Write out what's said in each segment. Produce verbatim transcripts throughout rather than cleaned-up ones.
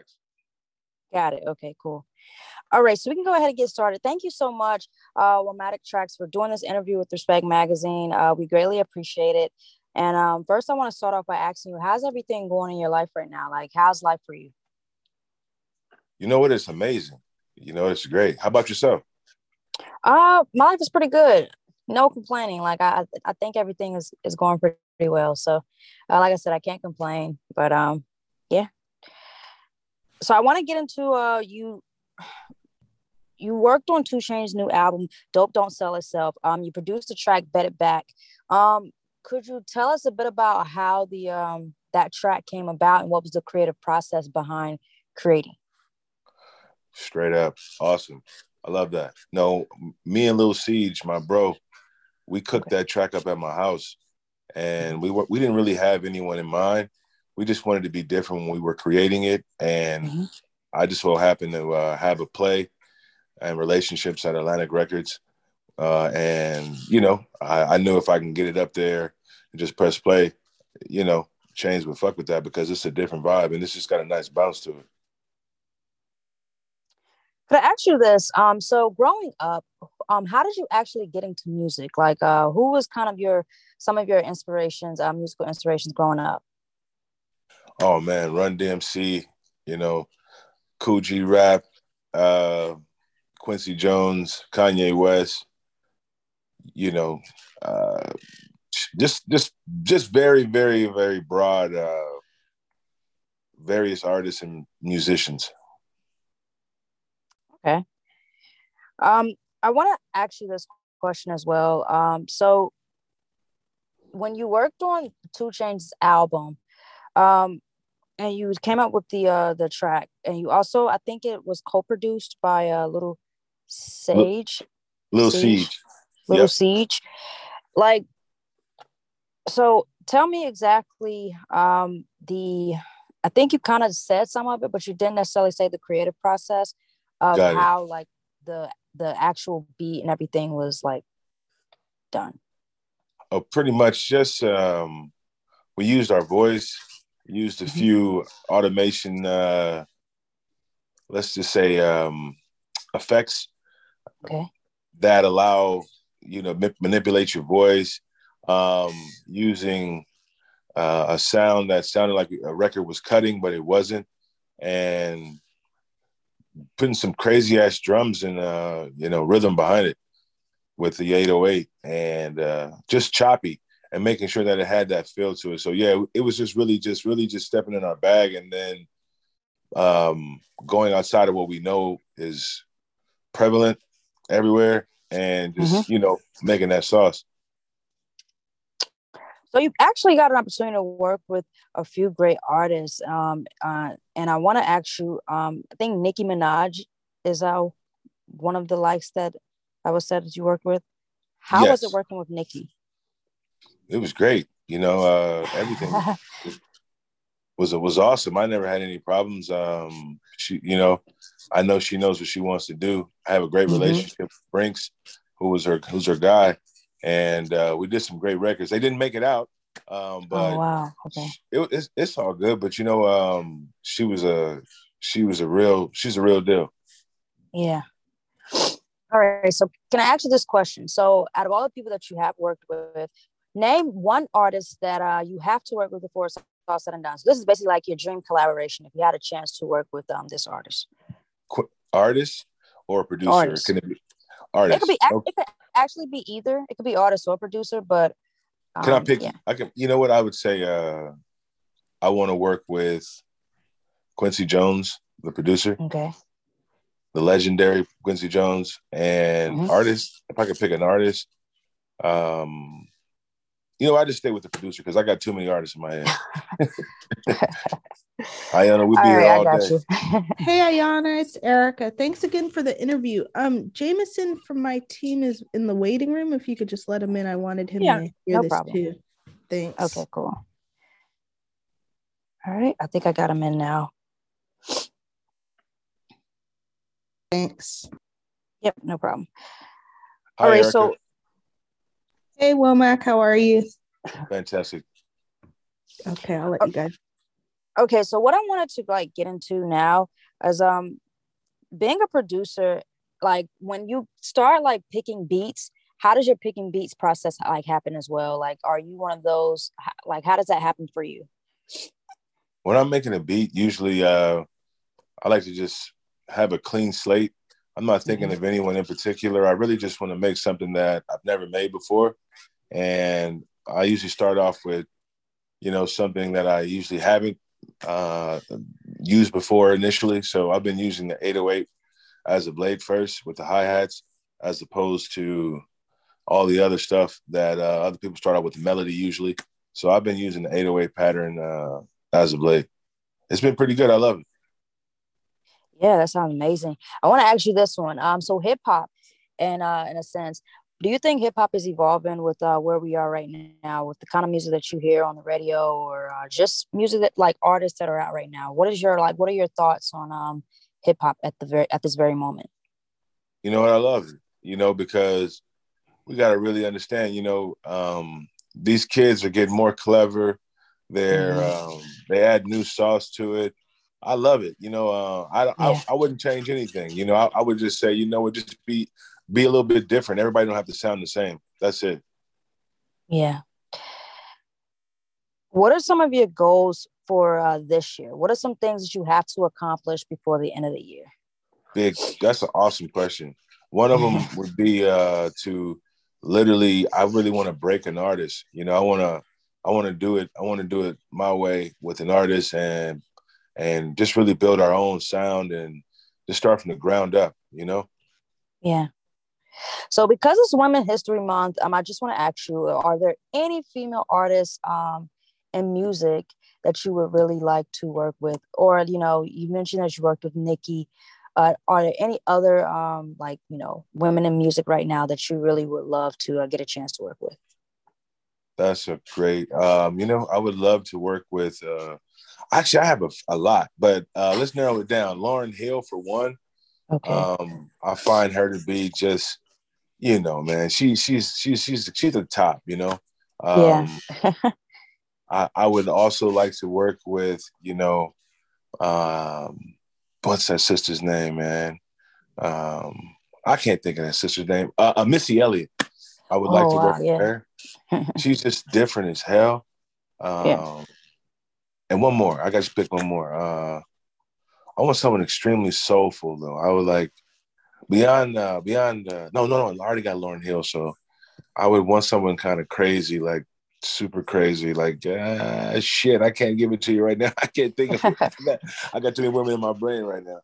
tracks. Got it. Okay, cool. All right, so we can go ahead and get started. Thank you so much, uh, Womatic Tracks, for doing this interview with Respect Magazine. Uh, we greatly appreciate it. And um, first, I want to start off by asking you, how's everything going in your life right now? Like, how's life for you? You know what? It's amazing. You know, it's great. How about yourself? Uh, my life is pretty good. No complaining. Like, I I think everything is, is going pretty well. So, uh, like I said, I can't complain. But, um, yeah. So I want to get into uh you you worked on two Chainz's new album, Dope Don't Sell Itself. Um, you produced the track Bet It Back. Um, could you tell us a bit about how the um that track came about and what was the creative process behind creating? Straight up. Awesome. I love that. No, me and Lil Siege, my bro, we cooked okay. that track up at my house, and we were, we didn't really have anyone in mind. We just wanted to be different when we were creating it. And mm-hmm. I just so happened to uh, have a play and relationships at Atlantic Records. Uh, and, you know, I, I knew if I can get it up there and just press play, you know, Chainz would fuck with that because it's a different vibe. And it's just got a nice bounce to it. Could I ask you this? Um, so growing up, um, how did you actually get into music? Like, uh, who was kind of your, some of your inspirations, uh, musical inspirations growing up? Oh, man, Run D M C, you know, Cool G Rap, uh, Quincy Jones, Kanye West, you know, uh, just just just very, very, very broad, uh, various artists and musicians. Okay. Um, I want to ask you this question as well. Um, so when you worked on two Chainz's album, um, and you came up with the uh, the track, and you also, I think it was co-produced by a uh, Lil Siege. Lil Siege. Siege. Lil yep. Siege. Like, so tell me exactly um, the, I think you kind of said some of it, but you didn't necessarily say the creative process of how like the the actual beat and everything was like done. Oh, pretty much just um, we used our voice. Used a few automation, uh, let's just say, um, effects okay. that allow, you know, ma- manipulate your voice, um, using uh, a sound that sounded like a record was cutting, but it wasn't, and putting some crazy-ass drums and, uh, you know, rhythm behind it with the eight oh eight, and uh, just choppy. And making sure that it had that feel to it. So yeah, it was just really, just really, just stepping in our bag, and then um, going outside of what we know is prevalent everywhere, and just mm-hmm. you know, making that sauce. So you actually got an opportunity to work with a few great artists, um, uh, and I want to ask you. Um, I think Nicki Minaj is uh, one of the likes that I was said that you worked with. How yes. was it working with Nicki? It was great. You know, uh, everything was was awesome. I never had any problems. Um, she, you know, I know she knows what she wants to do. I have a great mm-hmm. relationship with Brinks, who was her, who's her guy. And uh, we did some great records. They didn't make it out. Um, but oh, wow. Okay. It, it's, it's all good. But, you know, um, she was a, she was a real, she's a real deal. Yeah. All right. So can I ask you this question? So out of all the people that you have worked with, name one artist that uh, you have to work with before it's all said and done. So this is basically like your dream collaboration. If you had a chance to work with um this artist, Qu- artist or producer, artist. Can it be artist? It could be. Okay. It could actually be either. It could be artist or producer. But um, can I pick? Yeah. I can. You know what I would say? Uh, I want to work with Quincy Jones, the producer. Okay. The legendary Quincy Jones and mm-hmm. artist. If I could pick an artist, um. You know, I just stay with the producer because I got too many artists in my head. Ayana, we'll be all here right, all I got day. You. Hey, Ayana, it's Erica. Thanks again for the interview. Um, Jameson from my team is in the waiting room. If you could just let him in, I wanted him yeah, to hear no this problem. Too. Thanks. Okay, cool. All right, I think I got him in now. Thanks. Yep, no problem. Hi, all right, Erica. so. Hey, Womack, how are you? Fantastic. Okay, I'll let you guys. Okay, so what I wanted to like get into now is um being a producer, like when you start like picking beats, how does your picking beats process like happen as well? Like, are you one of those, like, how does that happen for you? When I'm making a beat, usually uh, I like to just have a clean slate. I'm not thinking mm-hmm. of anyone in particular. I really just want to make something that I've never made before. And I usually start off with, you know, something that I usually haven't uh, used before initially. So I've been using the eight oh eight as a blade first with the hi-hats, as opposed to all the other stuff that uh, other people start out with the melody usually. So I've been using the eight oh eight pattern uh, as a blade. It's been pretty good. I love it. Yeah, that sounds amazing. I want to ask you this one. Um, so hip hop, and uh, in a sense, do you think hip hop is evolving with uh, where we are right now, with the kind of music that you hear on the radio, or uh, just music that like artists that are out right now? What is your like? What are your thoughts on um, hip hop at the very at this very moment? You know what, I love it. You know, because we got to really understand. You know, um, these kids are getting more clever. They're mm-hmm. um, they add new sauce to it. I love it. You know, uh, I, yeah. I I wouldn't change anything. You know, I, I would just say, you know, it just be be a little bit different. Everybody don't have to sound the same. That's it. Yeah. What are some of your goals for uh, this year? What are some things that you have to accomplish before the end of the year? Big. That's an awesome question. One of them would be uh, to literally, I really want to break an artist. You know, I want to, I want to do it. I want to do it my way with an artist, and and just really build our own sound and just start from the ground up, you know? Yeah. So because it's Women's History Month, um, I just want to ask you, are there any female artists um, in music that you would really like to work with? Or, you know, you mentioned that you worked with Nicki. Uh, are there any other, um, like, you know, women in music right now that you really would love to uh, get a chance to work with? That's a great, um, you know, I would love to work with, uh, actually, I have a, a lot, but uh, let's narrow it down. Lauryn Hill, for one. Okay. Um, I find her to be just, you know, man, she, she's she's she's she's the top, you know. Um, yeah. I, I would also like to work with, you know, um, what's that sister's name, man? Um, I can't think of that sister's name. Uh, uh, Missy Elliott. I would oh, like to wow, work with yeah. her. She's just different as hell. Um, yeah. And one more. I got to pick one more. Uh, I want someone extremely soulful, though. I would like beyond, uh, beyond. Uh, no, no, no. I already got Lauryn Hill, so I would want someone kind of crazy, like super crazy, like uh, shit. I can't give it to you right now. I can't think of it. I got too many women in my brain right now.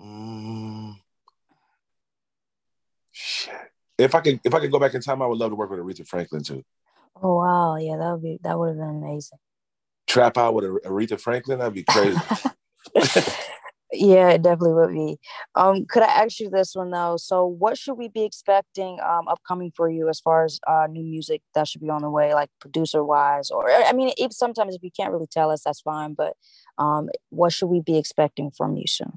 Mm. Shit. If I could, if I could go back in time, I would love to work with Aretha Franklin too. Oh wow, yeah, that would be that would have been amazing. Trap out with Aretha Franklin, that'd be crazy. Yeah, it definitely would be. Um, could I ask you this one though? So, what should we be expecting um, upcoming for you as far as uh, new music that should be on the way, like producer wise, or I mean, if, sometimes if you can't really tell us, that's fine. But um, what should we be expecting from you soon?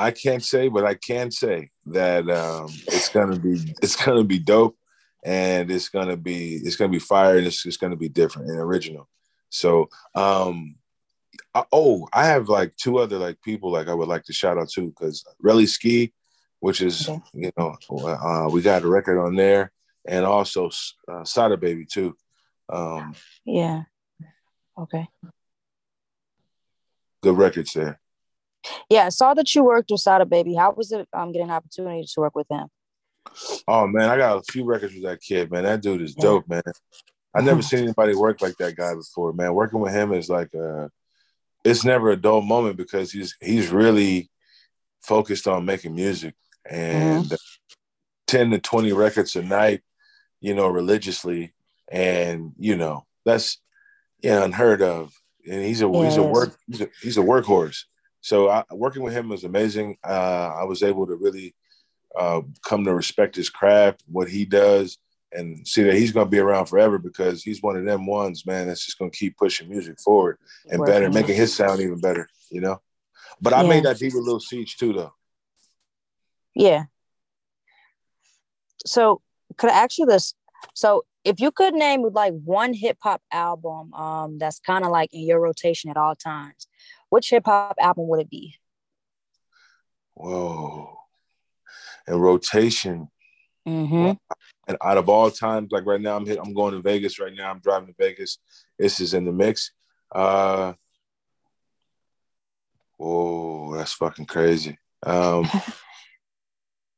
I can't say, but I can say that um, it's gonna be it's gonna be dope. And it's gonna be it's gonna be fire, and it's just gonna be different and original. So, um, I, oh, I have like two other like people like I would like to shout out to, because Relly Ski, which is okay. you know uh, we got a record on there, and also uh, Sada Baby too. Um, yeah. Okay. Good records there. Yeah, I saw that you worked with Sada Baby. How was it um, getting an opportunity to work with him? Oh man, I got a few records with that kid, man. That dude is yeah. dope, man. I never seen anybody work like that guy before, man. Working with him is like a, it's never a dull moment, because he's he's really focused on making music, and mm-hmm. ten to twenty records a night, you know, religiously, and you know, that's yeah, unheard of. And he's a yes. he's a work he's a, he's a workhorse. So I, working with him was amazing. Uh, I was able to really Uh, come to respect his craft, what he does, and see that he's going to be around forever, because he's one of them ones, man, that's just going to keep pushing music forward and Working. better, making his sound even better, you know? But I yeah. made that beat with Lil Siege too, though. Yeah. So could I ask you this? So if you could name like one hip hop album um, that's kind of like in your rotation at all times, which hip hop album would it be? Whoa. And rotation. Mm-hmm. And out of all times, like right now, I'm hit, I'm going to Vegas right now. I'm driving to Vegas. This is in the mix. Uh, oh, that's fucking crazy. Um,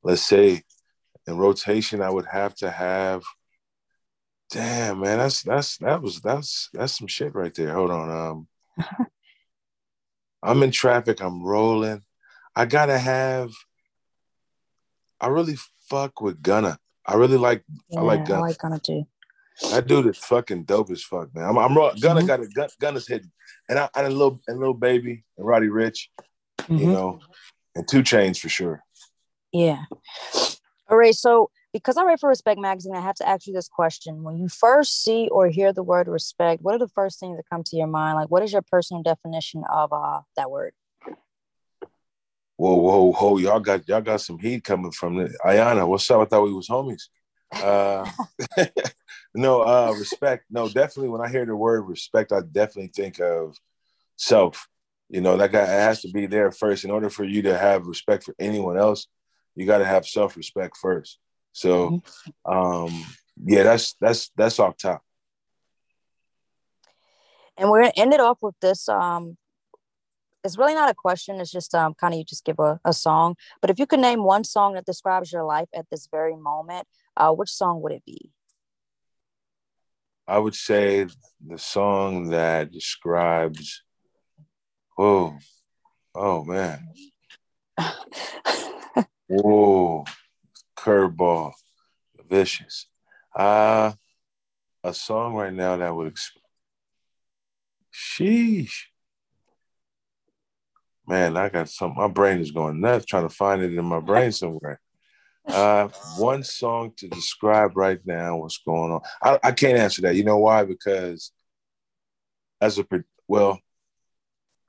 let's say in rotation, I would have to have. Damn, man, that's that's that was that's that's some shit right there. Hold on. Um, I'm in traffic. I'm rolling. I gotta have. I really fuck with Gunna. I really like. Yeah, I like Gunna. I like Gunna too. That dude is fucking dope as fuck, man. I'm, I'm Gunna mm-hmm. got a Gunna's hidden, and I and a little and little baby and Roddy Rich, mm-hmm. you know, and two Chainz for sure. Yeah. All right. So because I write for Respect Magazine, I have to ask you this question: when you first see or hear the word respect, what are the first things that come to your mind? Like, what is your personal definition of uh, that word? Whoa, whoa, whoa! Y'all got y'all got some heat coming from the Ayana. What's up? I thought we was homies. Uh, no, uh, respect. No, definitely. When I hear the word respect, I definitely think of self. You know, that guy has to be there first. In order for you to have respect for anyone else, you got to have self-respect first. So, um, yeah, that's that's that's off top. And we're gonna end it off with this. Um, It's really not a question. It's just um, kind of you just give a, a song. But if you could name one song that describes your life at this very moment, uh, which song would it be? I would say the song that describes. Whoa. Oh, man. Whoa. Curveball. Vicious. Uh, a song right now that would. Exp- Sheesh. Man, I got some. My brain is going nuts trying to find it in my brain somewhere. Uh, one song to describe right now what's going on. I, I can't answer that. You know why? Because as a well,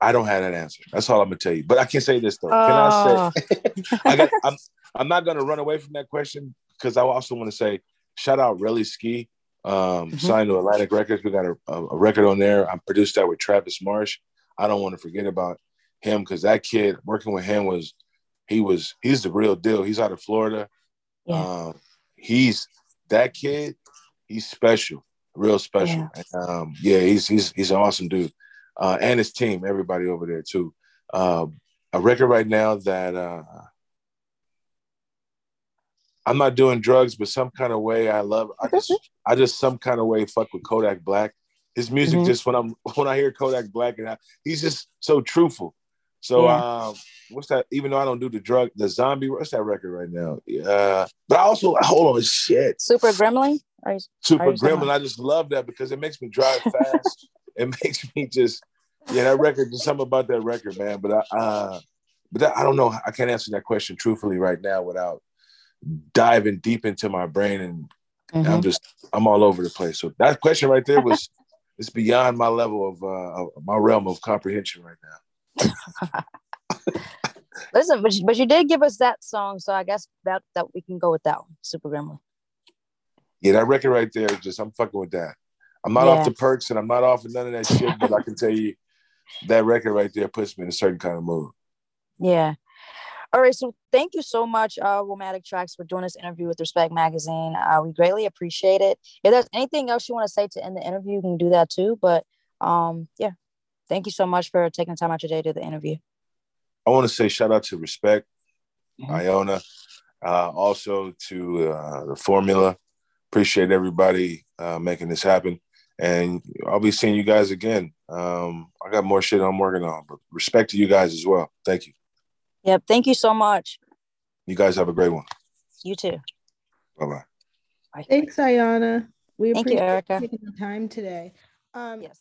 I don't have that answer. That's all I'm gonna tell you. But I can say this though. Oh. Can I say? I got, I'm, I'm not gonna run away from that question because I also want to say shout out Relly Ski, um, mm-hmm. signed to Atlantic Records. We got a, a record on there. I produced that with Travis Marsh. I don't want to forget about him because that kid working with him was he was he's the real deal. He's out of Florida. Yeah. Um, he's that kid. He's special, real special. Yeah, and, um, yeah he's he's he's an awesome dude, uh, and his team, everybody over there too. Uh, a record right now that uh, I'm not doing drugs, but some kind of way I love. I just I just some kind of way fuck with Kodak Black. His music mm-hmm. just when I'm when I hear Kodak Black and I, he's just so truthful. So yeah. uh, what's that? Even though I don't do the drug, the zombie, what's that record right now? Uh, but I also, hold on, shit. Super Gremlin? Are you, Super are Gremlin. I just love that because it makes me drive fast. It makes me just, yeah, that record, there's something about that record, man. But I uh, but that, I don't know. I can't answer that question truthfully right now without diving deep into my brain. And mm-hmm. I'm just, I'm all over the place. So that question right there was, it's beyond my level of, uh, of my realm of comprehension right now. Listen, but you, but you did give us that song, so I guess that that we can go with that one, Super Gremlin. Yeah, that record right there, just I'm fucking with that. I'm not yeah. off the perks, and I'm not off of none of that shit. But I can tell you, that record right there puts me in a certain kind of mood. Yeah. All right, so thank you so much, uh, Romantic Tracks, for doing this interview with Respect Magazine. Uh, we greatly appreciate it. If there's anything else you want to say to end the interview, you can do that too. But um, yeah. Thank you so much for taking time out your day to do the interview. I want to say shout out to Respect, mm-hmm. Iona, uh, also to uh, the Formula. Appreciate everybody uh, making this happen. And I'll be seeing you guys again. Um, I got more shit I'm working on, but respect to you guys as well. Thank you. Yep. Thank you so much. You guys have a great one. You too. Bye-bye. Bye. Thanks, Iona. We thank appreciate you, Erica. Taking the time today. Um, yes.